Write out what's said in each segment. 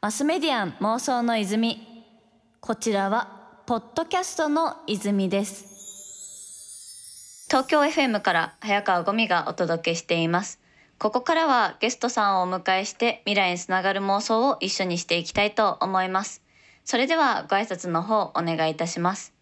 マスメディアン妄想の泉、こちらはポッドキャストの泉です。東京 FM から早川五味がお届けしています。ここからはゲストさんをお迎えして未来につながる妄想を一緒にしていきたいと思います。それではご挨拶の方お願いいたします。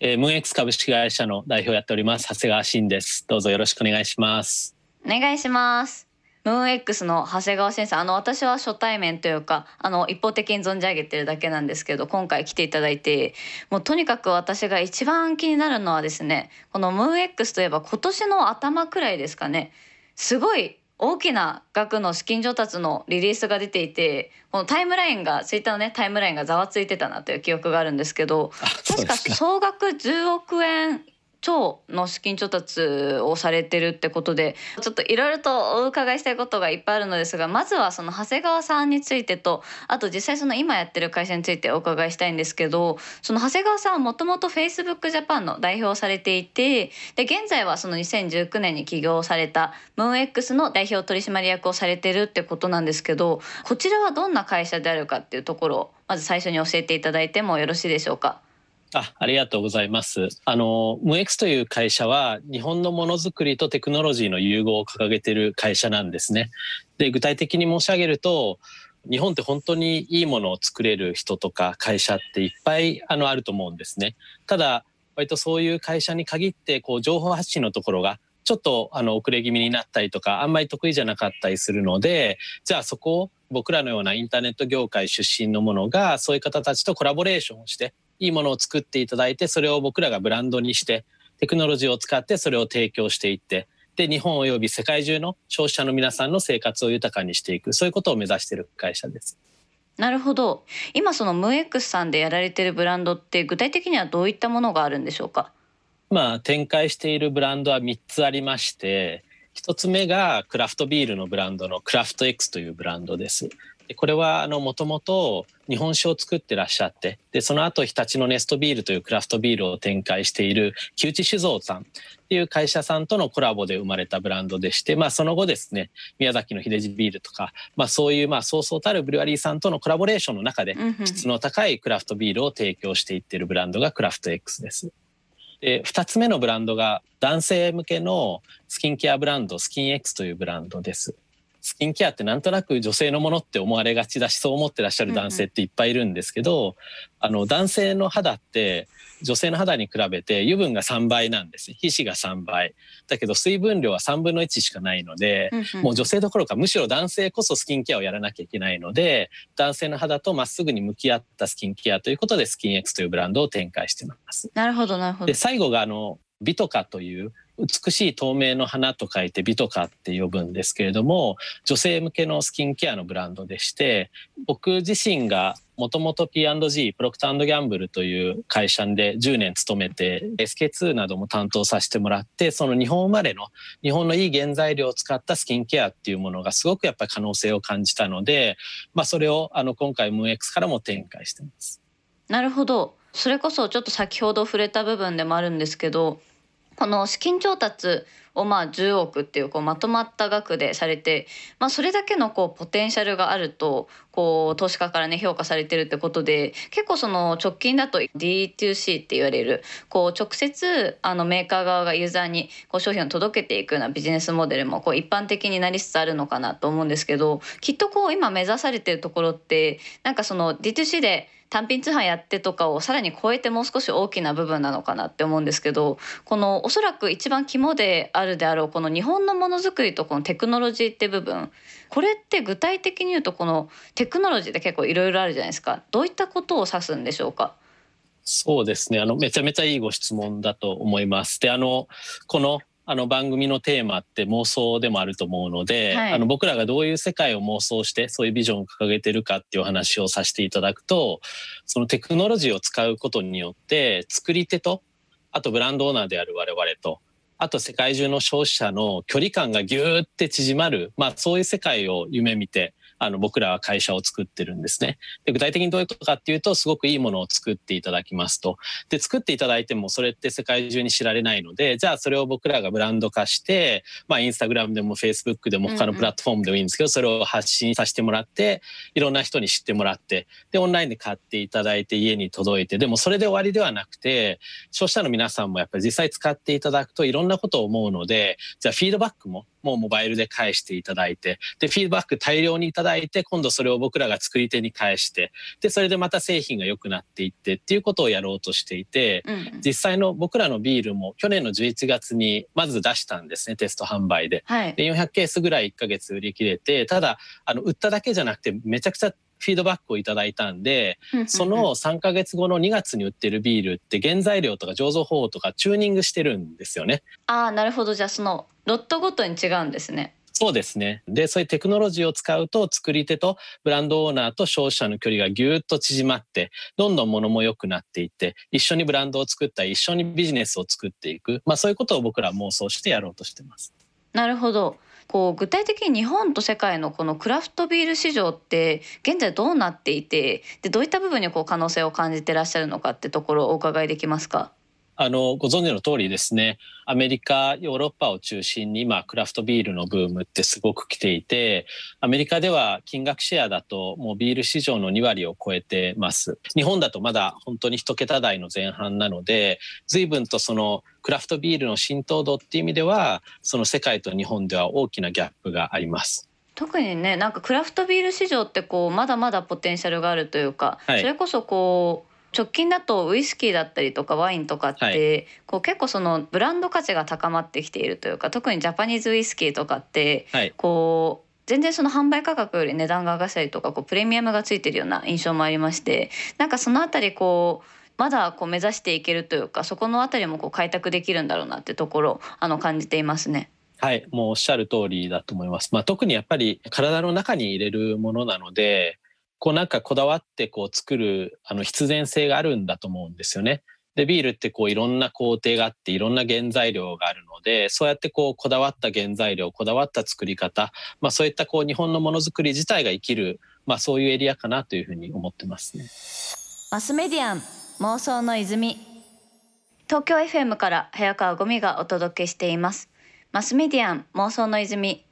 MOON-X 株式会社の代表をやっております長谷川真です。どうぞよろしくお願いします。お願いします。MOON-X の長谷川真さん、私は初対面というか一方的に存じ上げてるだけなんですけど、今回来ていただいて、もうとにかく私が一番気になるのはですね、この MOON-X といえば今年の頭くらいですかね、すごい大きな額の資金調達のリリースが出ていて、このタイムラインがツイッターのねタイムラインがざわついてたなという記憶があるんですけど、確か総額10億円超の資金調達をされてるってことで、ちょっといろいろとお伺いしたいことがいっぱいあるのですが、まずはその長谷川さんについてと、あと実際その今やってる会社についてお伺いしたいんですけど、その長谷川さんはもともと Facebook Japan の代表をされていて、で現在はその2019年に起業された MOON-X の代表取締役をされてるってことなんですけど、こちらはどんな会社であるかっていうところをまず最初に教えていただいてもよろしいでしょうか。ありがとうございます。MOON-X という会社は日本のものづくりとテクノロジーの融合を掲げている会社なんですね。で、具体的に申し上げると、日本って本当にいいものを作れる人とか会社っていっぱいあると思うんですね。ただ割とそういう会社に限ってこう情報発信のところがちょっと遅れ気味になったりとか、あんまり得意じゃなかったりするので、じゃあそこを僕らのようなインターネット業界出身のものがそういう方たちとコラボレーションをしていいものを作っていただいて、それを僕らがブランドにしてテクノロジーを使ってそれを提供していって、で日本および世界中の消費者の皆さんの生活を豊かにしていく、そういうことを目指している会社です。なるほど。今その MOON-X さんでやられているブランドって具体的にはどういったものがあるんでしょうか。展開しているブランドは3つありまして、1つ目がクラフトビールのブランドのクラフト X というブランドです。これはもともと日本酒を作ってらっしゃって、でその後日立のネストビールというクラフトビールを展開している木内酒造さんっていう会社さんとのコラボで生まれたブランドでして、その後ですね、宮崎の秀治ビールとか、そういうそうそうたるブリュワリーさんとのコラボレーションの中で質の高いクラフトビールを提供していっているブランドがクラフト X です。で2つ目のブランドが男性向けのスキンケアブランドスキン X というブランドです。スキンケアってなんとなく女性のものって思われがちだし、そう思ってらっしゃる男性っていっぱいいるんですけど、男性の肌って女性の肌に比べて油分が3倍なんです。皮脂が3倍だけど水分量は3分の1しかないので、もう女性どころかむしろ男性こそスキンケアをやらなきゃいけないので、男性の肌とまっすぐに向き合ったスキンケアということでスキン X というブランドを展開しています。なるほどなるほど。で最後が美とかという美しい透明の花と書いて美とかって呼ぶんですけれども、女性向けのスキンケアのブランドでして、僕自身がもともと P&G プロクター&ギャンブルという会社で10年勤めて SK2 なども担当させてもらって、その日本生まれの日本のいい原材料を使ったスキンケアっていうものがすごくやっぱり可能性を感じたので、それを今回 MOON-X からも展開してます。なるほど。それこそちょっと先ほど触れた部分でもあるんですけど、この資金調達を10億っていうまとまった額でされて、それだけのポテンシャルがあると投資家からね評価されてるってことで、結構その直近だと D2C って言われる直接メーカー側がユーザーに商品を届けていくようなビジネスモデルも一般的になりつつあるのかなと思うんですけど、きっと今目指されてるところってなんかその D2C で単品通販やってとかをさらに超えてもう少し大きな部分なのかなって思うんですけど、このおそらく一番肝であるであろうこの日本のものづくりとこのテクノロジーって部分、これって具体的に言うとこのテクノロジーって結構いろいろあるじゃないですか。どういったことを指すんでしょうか。そうですね、めちゃめちゃいいご質問だと思います。でこの番組のテーマって妄想でもあると思うので、僕らがどういう世界を妄想してそういうビジョンを掲げてるかっていう話をさせていただくと、そのテクノロジーを使うことによって作り手とあとブランドオーナーである我々とあと世界中の消費者の距離感がギューって縮まる、そういう世界を夢見て僕らは会社を作ってるんですね。で、具体的にどういうことかっていうと、すごくいいものを作っていただきますと。で、作っていただいてもそれって世界中に知られないので、じゃあそれを僕らがブランド化して、Instagram でも Facebook でも他のプラットフォームでもいいんですけど、それを発信させてもらって、いろんな人に知ってもらって、で、オンラインで買っていただいて家に届いて、でもそれで終わりではなくて、消費者の皆さんもやっぱり実際使っていただくといろんなことを思うので、じゃあフィードバックも、もうモバイルで返していただいて、で、フィードバック大量にいただいて、今度それを僕らが作り手に返して、で、それでまた製品が良くなっていってっていうことをやろうとしていて、実際の僕らのビールも去年の11月にまず出したんですね、テスト販売で。で、400ケースぐらい1ヶ月売り切れて、ただ、売っただけじゃなくてめちゃくちゃフィードバックをいただいたんで、その3ヶ月後の2月に売ってるビールって原材料とか醸造方法とかチューニングしてるんですよね。あー、なるほど。じゃあそのロットごとに違うんですね。そうですね。で、そういうテクノロジーを使うと作り手とブランドオーナーと消費者の距離がぎゅーっと縮まって、どんどん物も良くなっていって、一緒にブランドを作ったり、一緒にビジネスを作っていく。そういうことを僕ら妄想してやろうとしてます。なるほど。こう具体的に日本と世界のこのクラフトビール市場って現在どうなっていて、で、どういった部分にこう可能性を感じてらっしゃるのかってところをお伺いできますか？ご存知の通りですね、アメリカ、ヨーロッパを中心に今クラフトビールのブームってすごく来ていて、アメリカでは金額シェアだともうビール市場の2割を超えてます。日本だとまだ本当に1桁台の前半なので、随分とそのクラフトビールの浸透度っていう意味では、その世界と日本では大きなギャップがあります。特にね、なんかクラフトビール市場ってこうまだまだポテンシャルがあるというか、それこそこう直近だとウイスキーだったりとかワインとかって、こう結構そのブランド価値が高まってきているというか、特にジャパニーズウイスキーとかって、こう全然その販売価格より値段が上がったりとか、こうプレミアムがついてるような印象もありまして、なんかそのあたりこうまだこう目指していけるというか、そこのあたりもこう開拓できるんだろうなってところ感じていますね。はい、もうおっしゃる通りだと思います。特にやっぱり体の中に入れるものなので、なんかこだわって作る必然性があるんだと思うんですよね。で、ビールっていろんな工程があっていろんな原材料があるので、そうやってこだわった原材料、こだわった作り方、そういった日本のものづくり自体が生きる、そういうエリアかなというふうに思ってますね。マスメディアン妄想の泉、東京 FM から早川五味がお届けしています。マスメディアン妄想の泉、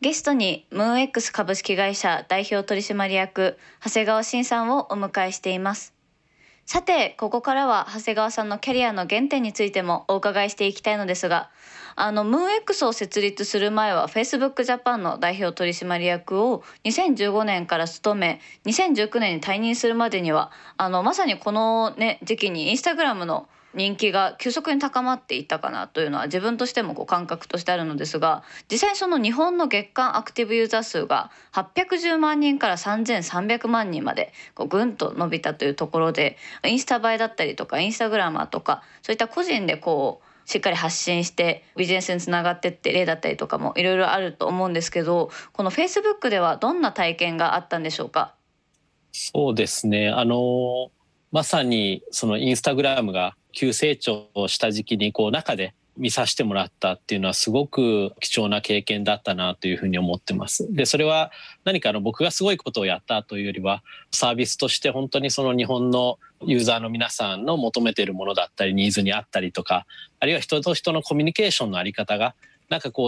ゲストにMOON-X株式会社代表取締役長谷川真さんをお迎えしています。さて、ここからは長谷川さんのキャリアの原点についてもお伺いしていきたいのですが、MOON-Xを設立する前は Facebook Japan の代表取締役を2015年から務め、2019年に退任するまでには、まさにこの、時期に Instagram の人気が急速に高まっていったかなというのは自分としても感覚としてあるのですが、実際その日本の月間アクティブユーザー数が810万人から3300万人までぐんと伸びたというところで、インスタ映えだったりとかインスタグラマーとか、そういった個人でしっかり発信してビジネスにつながってって例だったりとかもいろいろあると思うんですけど、この Facebook ではどんな体験があったんでしょうか？そうですね、まさにそのインスタグラムが急成長した時期に中で見させてもらったっていうのはすごく貴重な経験だったなというふうに思ってます。で、それは何か僕がすごいことをやったというよりは、サービスとして本当にその日本のユーザーの皆さんの求めているものだったりニーズにあったりとか、あるいは人と人のコミュニケーションのあり方が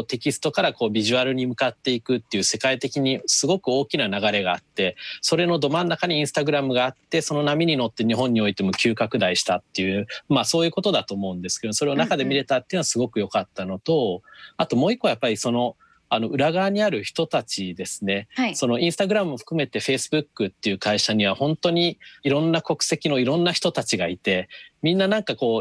テキストからビジュアルに向かっていくっていう世界的にすごく大きな流れがあって、それのど真ん中にインスタグラムがあって、その波に乗って日本においても急拡大したっていう、そういうことだと思うんですけど、それを中で見れたっていうのはすごく良かったのと、あともう一個はやっぱり裏側にある人たちですね、そのインスタグラムも含めて Facebook っていう会社には本当にいろんな国籍のいろんな人たちがいて、みんな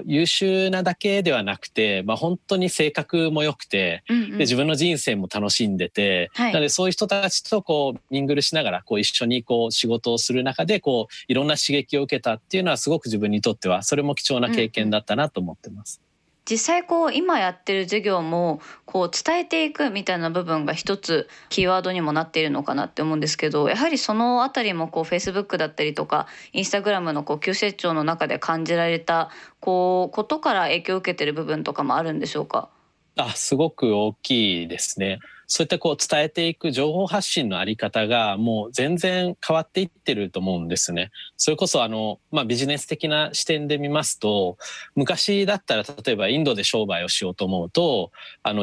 優秀なだけではなくて、本当に性格も良くて、で自分の人生も楽しんでて、なのでそういう人たちとミングルしながら一緒に仕事をする中でいろんな刺激を受けたっていうのはすごく自分にとってはそれも貴重な経験だったなと思ってます。実際今やってる授業も伝えていくみたいな部分が一つキーワードにもなっているのかなって思うんですけど、やはりそのあたりもFacebook だったりとか Instagram の急成長の中で感じられたことから影響を受けてる部分とかもあるんでしょうか？すごく大きいですね。そういったこう伝えていく情報発信のあり方がもう全然変わっていってると思うんですね。それこそビジネス的な視点で見ますと、昔だったら例えばインドで商売をしようと思うと、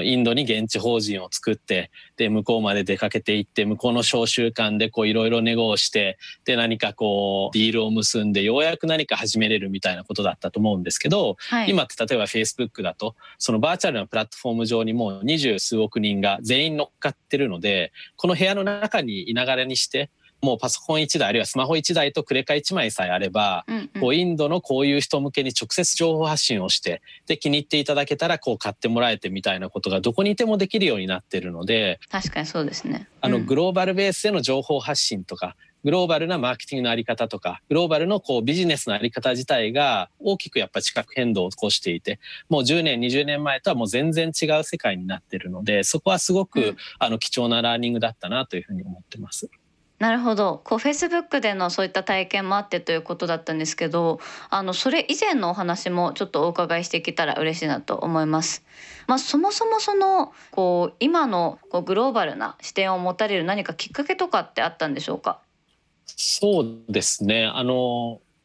インドに現地法人を作って、で向こうまで出かけていって、向こうの商習慣でいろいろネゴをして、で何かディールを結んで、ようやく何か始めれるみたいなことだったと思うんですけど、はい、今って例えば Facebook だとそのバーチャルなプラットフォーム上にもう20数億人が全員乗っかってるので、この部屋の中にいながらにして、もうパソコン1台あるいはスマホ1台とクレカ1枚さえあれば、インドのこういう人向けに直接情報発信をして、で気に入っていただけたら買ってもらえてみたいなことがどこにいてもできるようになってるので、確かにそうですね、グローバルベースでの情報発信とか、グローバルなマーケティングのあり方とか、グローバルのビジネスのあり方自体が大きくやっぱ地殻変動を起こしていて、もう10年20年前とはもう全然違う世界になっているので、そこはすごく、貴重なラーニングだったなというふうに思ってます。なるほど。Facebook でのそういった体験もあってということだったんですけど、それ以前のお話もちょっとお伺いしていけたら嬉しいなと思います。そもそも今のグローバルな視点を持たれる何かきっかけとかってあったんでしょうか？そうですね、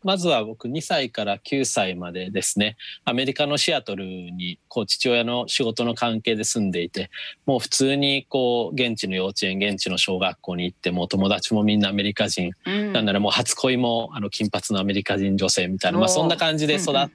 まずは僕2歳から9歳までですね、アメリカのシアトルに父親の仕事の関係で住んでいて、もう普通に現地の幼稚園、現地の小学校に行って、もう友達もみんなアメリカ人、なんならもう初恋も金髪のアメリカ人女性みたいな、そんな感じで育っ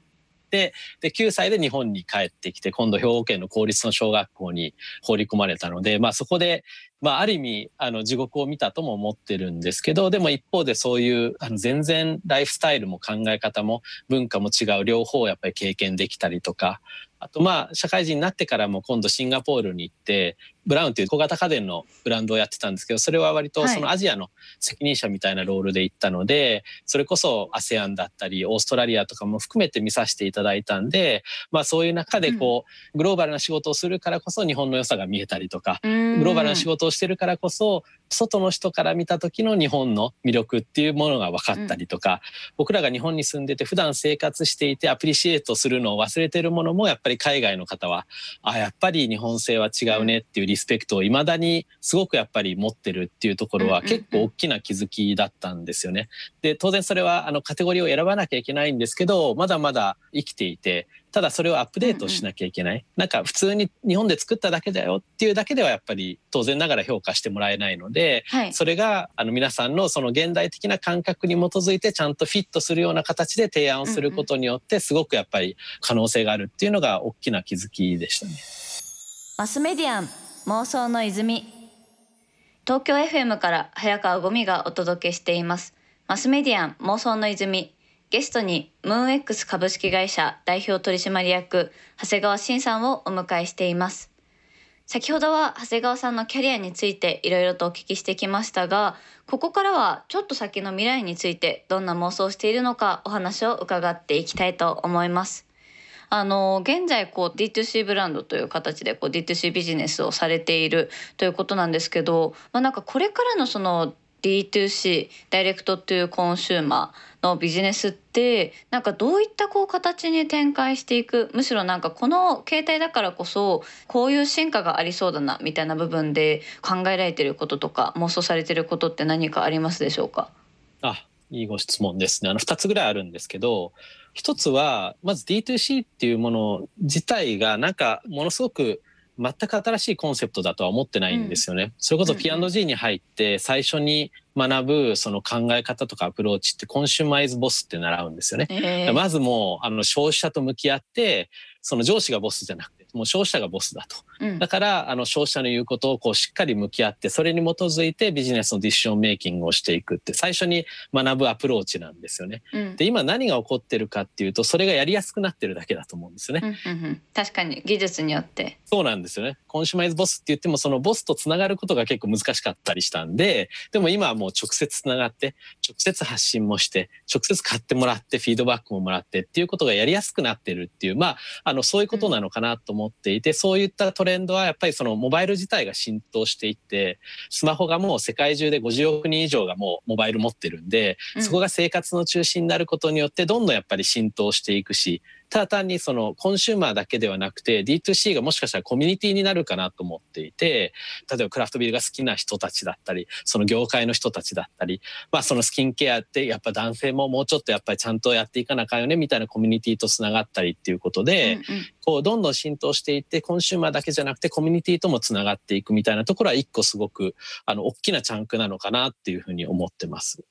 て、で9歳で日本に帰ってきて、今度兵庫県の公立の小学校に放り込まれたので、そこで、ある意味地獄を見たとも思ってるんですけど、でも一方でそういう全然ライフスタイルも考え方も文化も違う両方をやっぱり経験できたりとか、あと社会人になってからも今度シンガポールに行って、ブラウンという小型家電のブランドをやってたんですけど、それは割とそのアジアの責任者みたいなロールで行ったので、それこそ ASEAN だったりオーストラリアとかも含めて見させていただいたんで、そういう中でグローバルな仕事をするからこそ日本の良さが見えたりとか、グローバルな仕事をしてるからこそ外の人から見た時の日本の魅力っていうものが分かったりとか、僕らが日本に住んでて普段生活していてアプリシエートするのを忘れてるものも、やっぱり海外の方はやっぱり日本製は違うねっていうリスペクトを未だにすごくやっぱり持ってるっていうところは結構大きな気づきだったんですよね。で当然それはカテゴリーを選ばなきゃいけないんですけど、まだまだ生きていて、ただそれをアップデートしなきゃいけない、なんか普通に日本で作っただけだよっていうだけではやっぱり当然ながら評価してもらえないので、それが皆さんのその現代的な感覚に基づいてちゃんとフィットするような形で提案をすることによって、すごくやっぱり可能性があるっていうのが大きな気づきでしたね。マスメディアン妄想の泉、東京 FM から早川五味がお届けしています。マスメディアン妄想の泉、ゲストに MOON-X 株式会社代表取締役長谷川慎さんをお迎えしています。先ほどは長谷川さんのキャリアについていろいろとお聞きしてきましたが、ここからはちょっと先の未来についてどんな妄想をしているのかお話を伺っていきたいと思います。現在D2C ブランドという形でD2C ビジネスをされているということなんですけど、なんかこれからのそのD2C ダイレクトというコンシューマーのビジネスって、なんかどういった形に展開していく、むしろなんかこの形態だからこそこういう進化がありそうだなみたいな部分で考えられていることとか妄想されていることって何かありますでしょうか？いいご質問ですね。2つぐらいあるんですけど、1つはまず D2C っていうもの自体がなんかものすごく全く新しいコンセプトだとは思ってないんですよね。それこそ P&G に入って最初に学ぶその考え方とかアプローチってコンシューマーイズボスって習うんですよね。まずもう消費者と向き合って、その上司がボスじゃなくてもう消費者がボスだと、だから消費者の言うことをしっかり向き合って、それに基づいてビジネスのディシジョンメイキングをしていくって最初に学ぶアプローチなんですよね。で今何が起こってるかっていうと、それがやりやすくなってるだけだと思うんですよね。確かに技術によって。そうなんですよね。コンシューマーイズボスって言ってもそのボスとつながることが結構難しかったりしたんで、でも今はもう直接つながって直接発信もして直接買ってもらってフィードバックももらってっていうことがやりやすくなってるっていう、そういうことなのかなと思っていて、そういったトレンドはやっぱりそのモバイル自体が浸透していって、スマホがもう世界中で50億人以上がもうモバイル持ってるんで、そこが生活の中心になることによってどんどんやっぱり浸透していくし、ただ単にそのコンシューマーだけではなくて D2C がもしかしたらコミュニティになるかなと思っていて、例えばクラフトビールが好きな人たちだったり、その業界の人たちだったり、まあそのスキンケアってやっぱ男性ももうちょっとやっぱりちゃんとやっていかなきゃよねみたいなコミュニティとつながったりっていうことで、こうどんどん浸透していって、コンシューマーだけじゃなくてコミュニティともつながっていくみたいなところは一個すごく大きなチャンクなのかなっていうふうに思ってます。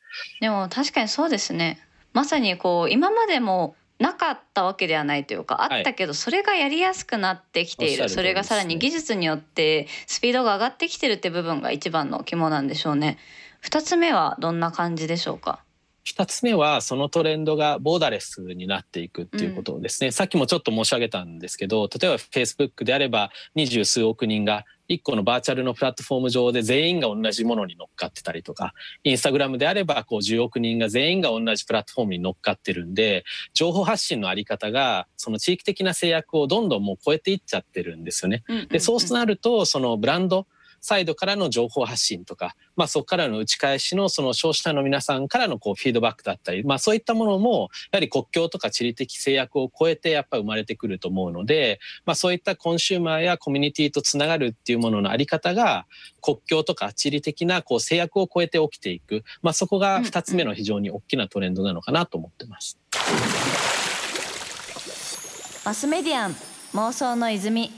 でも確かにそうですね。まさにこう今までもなかったわけではないというか、あったけどそれがやりやすくなってきている、それがさらに技術によってスピードが上がってきてるって部分が一番の肝なんでしょうね。2つ目はどんな感じでしょうか？2つ目はそのトレンドがボーダレスになっていくっていうことですね、さっきもちょっと申し上げたんですけど、例えば Facebook であれば20数億人が1個のバーチャルのプラットフォーム上で全員が同じものに乗っかってたりとか、 Instagram であればこう10億人が全員が同じプラットフォームに乗っかってるんで、情報発信のあり方がその地域的な制約をどんどんもう超えていっちゃってるんですよね。でそうなるとそのブランドサイドからの情報発信とか、まあ、そこからの打ち返しのその消費者の皆さんからのこうフィードバックだったり、まあ、そういったものもやはり国境とか地理的制約を超えてやっぱり生まれてくると思うので、まあ、そういったコンシューマーやコミュニティとつながるっていうもののあり方が国境とか地理的なこう制約を超えて起きていく、まあ、そこが2つ目の非常に大きなトレンドなのかなと思ってます。マスメディアン妄想の泉。